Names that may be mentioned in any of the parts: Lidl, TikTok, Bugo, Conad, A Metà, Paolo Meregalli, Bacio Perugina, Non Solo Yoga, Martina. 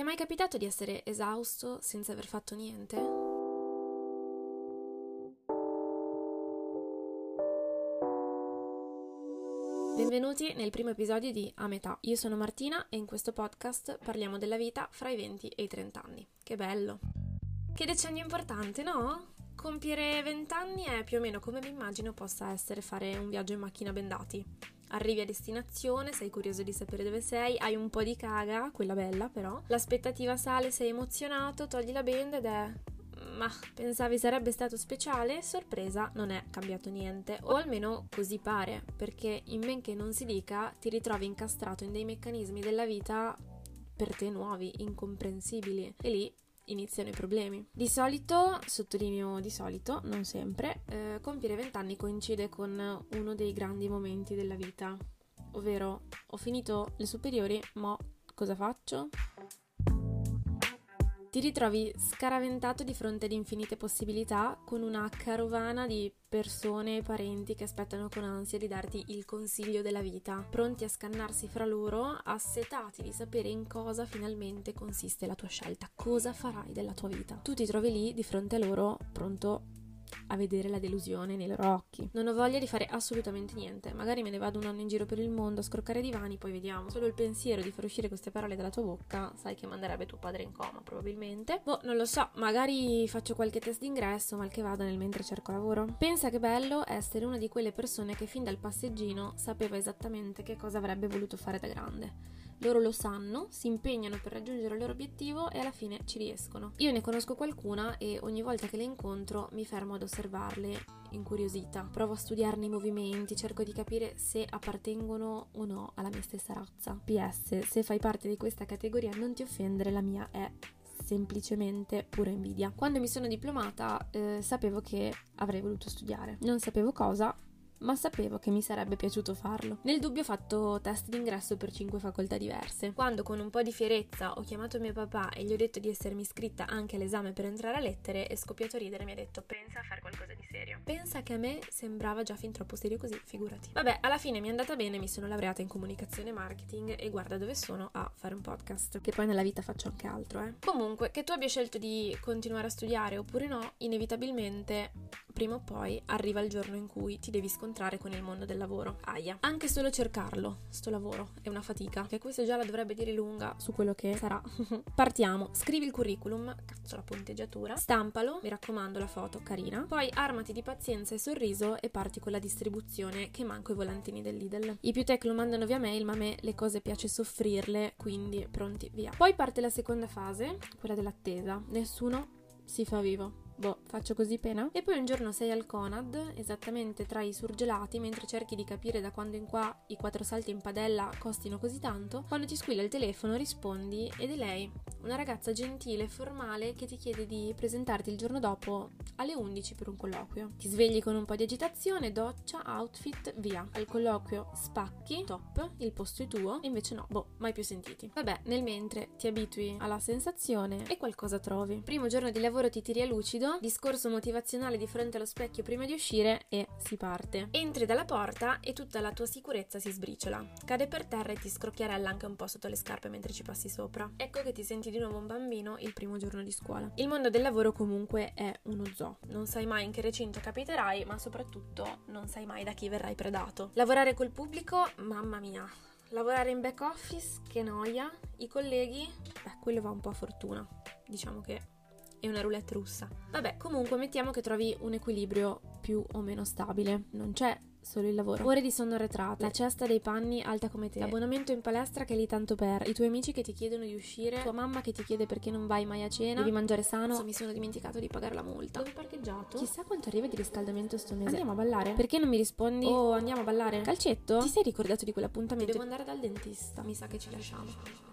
Ti è mai capitato di essere esausto senza aver fatto niente? Benvenuti nel primo episodio di A Metà. Io sono Martina e in questo podcast parliamo della vita fra i 20 e i 30 anni. Che bello! Che decennio importante, no? Compiere 20 anni è più o meno come mi immagino possa essere fare un viaggio in macchina bendati. Arrivi a destinazione, sei curioso di sapere dove sei, hai un po' di caga, quella bella però, l'aspettativa sale, sei emozionato, togli la benda ed è... ma pensavi sarebbe stato speciale? Sorpresa, non è cambiato niente, o almeno così pare, perché in men che non si dica ti ritrovi incastrato in dei meccanismi della vita per te nuovi, incomprensibili, e lì iniziano i problemi. Di solito, sottolineo di solito, non sempre, compiere 20 anni coincide con uno dei grandi momenti della vita, ovvero ho finito le superiori, ma cosa faccio? Ti ritrovi scaraventato di fronte ad infinite possibilità con una carovana di persone e parenti che aspettano con ansia di darti il consiglio della vita, pronti a scannarsi fra loro, assetati di sapere in cosa finalmente consiste la tua scelta, cosa farai della tua vita. Tu ti trovi lì di fronte a loro, pronto a vedere la delusione nei loro occhi. Non ho voglia di fare assolutamente niente, magari me ne vado un anno in giro per il mondo a scroccare divani, poi vediamo. Solo il pensiero di far uscire queste parole dalla tua bocca sai che manderebbe tuo padre in coma, probabilmente. Non lo so, magari faccio qualche test d'ingresso, mal che vada, nel mentre cerco lavoro. Pensa che bello essere una di quelle persone che fin dal passeggino sapeva esattamente che cosa avrebbe voluto fare da grande. Loro lo sanno, si impegnano per raggiungere il loro obiettivo e alla fine ci riescono. Io ne conosco qualcuna e ogni volta che le incontro mi fermo ad osservarle, incuriosita. Provo a studiarne i movimenti, cerco di capire se appartengono o no alla mia stessa razza. PS, se fai parte di questa categoria non ti offendere, la mia è semplicemente pura invidia. Quando mi sono diplomata sapevo che avrei voluto studiare. Non sapevo cosa, ma sapevo che mi sarebbe piaciuto farlo. Nel dubbio ho fatto test d'ingresso per 5 facoltà diverse. Quando con un po' di fierezza ho chiamato mio papà e gli ho detto di essermi iscritta anche all'esame per entrare a lettere, è scoppiato a ridere e mi ha detto: pensa a fare qualcosa di serio. Pensa che a me sembrava già fin troppo serio così, figurati. Vabbè, alla fine mi è andata bene, mi sono laureata in comunicazione e marketing e guarda dove sono a fare un podcast. Che poi nella vita faccio anche altro, eh. Comunque, che tu abbia scelto di continuare a studiare oppure no, inevitabilmente prima o poi arriva il giorno in cui ti devi scontrare con il mondo del lavoro. Aia. Anche solo cercarlo, sto lavoro, è una fatica. Che questo già la dovrebbe dire lunga su quello che sarà. Partiamo. Scrivi il curriculum, cazzo la punteggiatura, stampalo, mi raccomando la foto, carina. Poi armati di pazienza e sorriso e parti con la distribuzione, che manco i volantini del Lidl. I più tech lo mandano via mail, ma a me le cose piace soffrirle, quindi pronti, via. Poi parte la seconda fase, quella dell'attesa. Nessuno si fa vivo. Faccio così pena? E poi un giorno sei al Conad, esattamente tra i surgelati, mentre cerchi di capire da quando in qua i 4 salti in padella costino così tanto. Quando ti squilla il telefono rispondi ed è lei, una ragazza gentile e formale che ti chiede di presentarti il giorno dopo alle 11 per un colloquio. Ti svegli con un po' di agitazione, doccia, outfit, via. Al colloquio spacchi, top, il posto è tuo, e invece no, mai più sentiti. Vabbè, nel mentre ti abitui alla sensazione e qualcosa trovi. Primo giorno di lavoro ti tiri a lucido, discorso motivazionale di fronte allo specchio prima di uscire e si parte. Entri dalla porta e tutta la tua sicurezza si sbriciola. Cade per terra e ti scrocchiarella anche un po' sotto le scarpe mentre ci passi sopra. Ecco che ti senti di nuovo un bambino il primo giorno di scuola. Il mondo del lavoro comunque è uno zoo. Non sai mai in che recinto capiterai, ma soprattutto non sai mai da chi verrai predato. Lavorare col pubblico, mamma mia. Lavorare in back office, che noia. I colleghi, quello va un po' a fortuna. Diciamo che è una roulette russa. Vabbè, comunque mettiamo che trovi un equilibrio più o meno stabile. Non c'è solo il lavoro. Ore di sonno arretrate, la cesta dei panni alta come te, l'abbonamento in palestra che è lì tanto per, i tuoi amici che ti chiedono di uscire, tua mamma che ti chiede perché non vai mai a cena, devi mangiare sano, mi sono dimenticato di pagare la multa, dove ho parcheggiato, chissà quanto arriva di riscaldamento sto mese, andiamo a ballare, perché non mi rispondi, andiamo a ballare, calcetto, ti sei ricordato di quell'appuntamento, devo andare dal dentista, mi sa che ci lasciamo.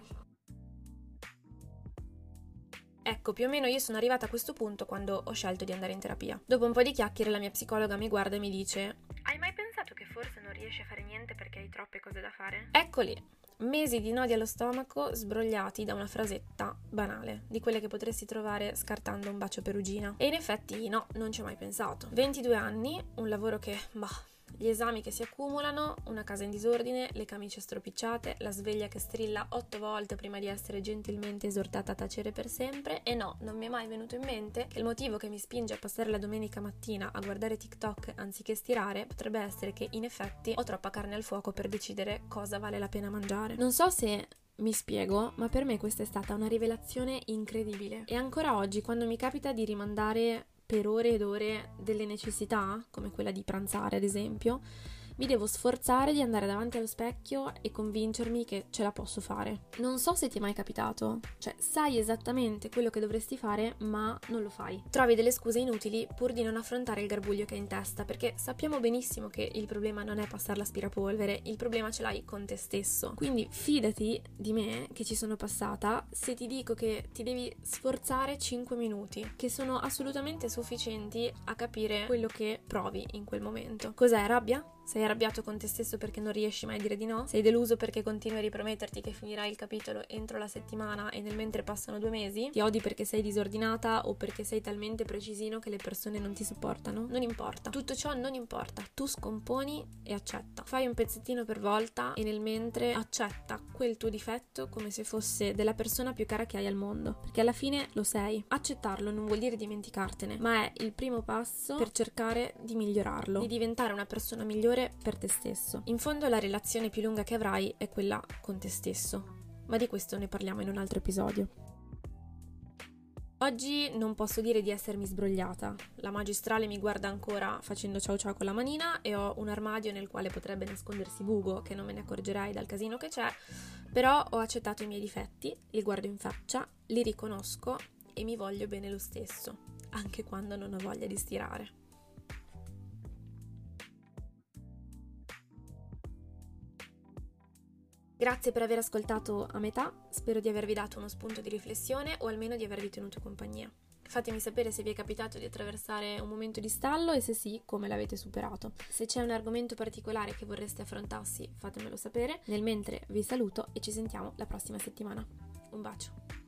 Ecco, più o meno io sono arrivata a questo punto quando ho scelto di andare in terapia. Dopo un po' di chiacchiere la mia psicologa mi guarda e mi dice: hai mai pensato che forse non riesci a fare niente perché hai troppe cose da fare? Eccoli, mesi di nodi allo stomaco sbrogliati da una frasetta banale, di quelle che potresti trovare scartando un Bacio Perugina. E in effetti no, non ci ho mai pensato. 22 anni, un lavoro che, gli esami che si accumulano, una casa in disordine, le camicie stropicciate, la sveglia che strilla 8 volte prima di essere gentilmente esortata a tacere per sempre. E no, non mi è mai venuto in mente che il motivo che mi spinge a passare la domenica mattina a guardare TikTok anziché stirare potrebbe essere che in effetti ho troppa carne al fuoco per decidere cosa vale la pena mangiare. Non so se mi spiego, ma per me questa è stata una rivelazione incredibile. E ancora oggi, quando mi capita di rimandare per ore ed ore delle necessità, come quella di pranzare ad esempio, mi devo sforzare di andare davanti allo specchio e convincermi che ce la posso fare. Non so se ti è mai capitato, cioè sai esattamente quello che dovresti fare ma non lo fai. Trovi delle scuse inutili pur di non affrontare il garbuglio che hai in testa, perché sappiamo benissimo che il problema non è passare l'aspirapolvere, il problema ce l'hai con te stesso. Quindi fidati di me, che ci sono passata, se ti dico che ti devi sforzare 5 minuti, che sono assolutamente sufficienti a capire quello che provi in quel momento. Cos'è, rabbia? Sei arrabbiato con te stesso perché non riesci mai a dire di no? Sei deluso perché continui a riprometterti che finirai il capitolo entro la settimana e nel mentre passano 2 mesi? Ti odi perché sei disordinata o perché sei talmente precisino che le persone non ti sopportano? Non importa. Tutto ciò non importa. Tu scomponi e accetta. Fai un pezzettino per volta e nel mentre accetta quel tuo difetto come se fosse della persona più cara che hai al mondo. Perché alla fine lo sei. Accettarlo non vuol dire dimenticartene, ma è il primo passo per cercare di migliorarlo, di diventare una persona migliore per te stesso. In fondo la relazione più lunga che avrai è quella con te stesso, ma di questo ne parliamo in un altro episodio. Oggi non posso dire di essermi sbrogliata, la magistrale mi guarda ancora facendo ciao ciao con la manina e ho un armadio nel quale potrebbe nascondersi Bugo, che non me ne accorgerai dal casino che c'è, però ho accettato i miei difetti, li guardo in faccia, li riconosco e mi voglio bene lo stesso, anche quando non ho voglia di stirare. Grazie per aver ascoltato A Metà, spero di avervi dato uno spunto di riflessione o almeno di avervi tenuto compagnia. Fatemi sapere se vi è capitato di attraversare un momento di stallo e se sì, come l'avete superato. Se c'è un argomento particolare che vorreste affrontassi, fatemelo sapere. Nel mentre vi saluto e ci sentiamo la prossima settimana. Un bacio!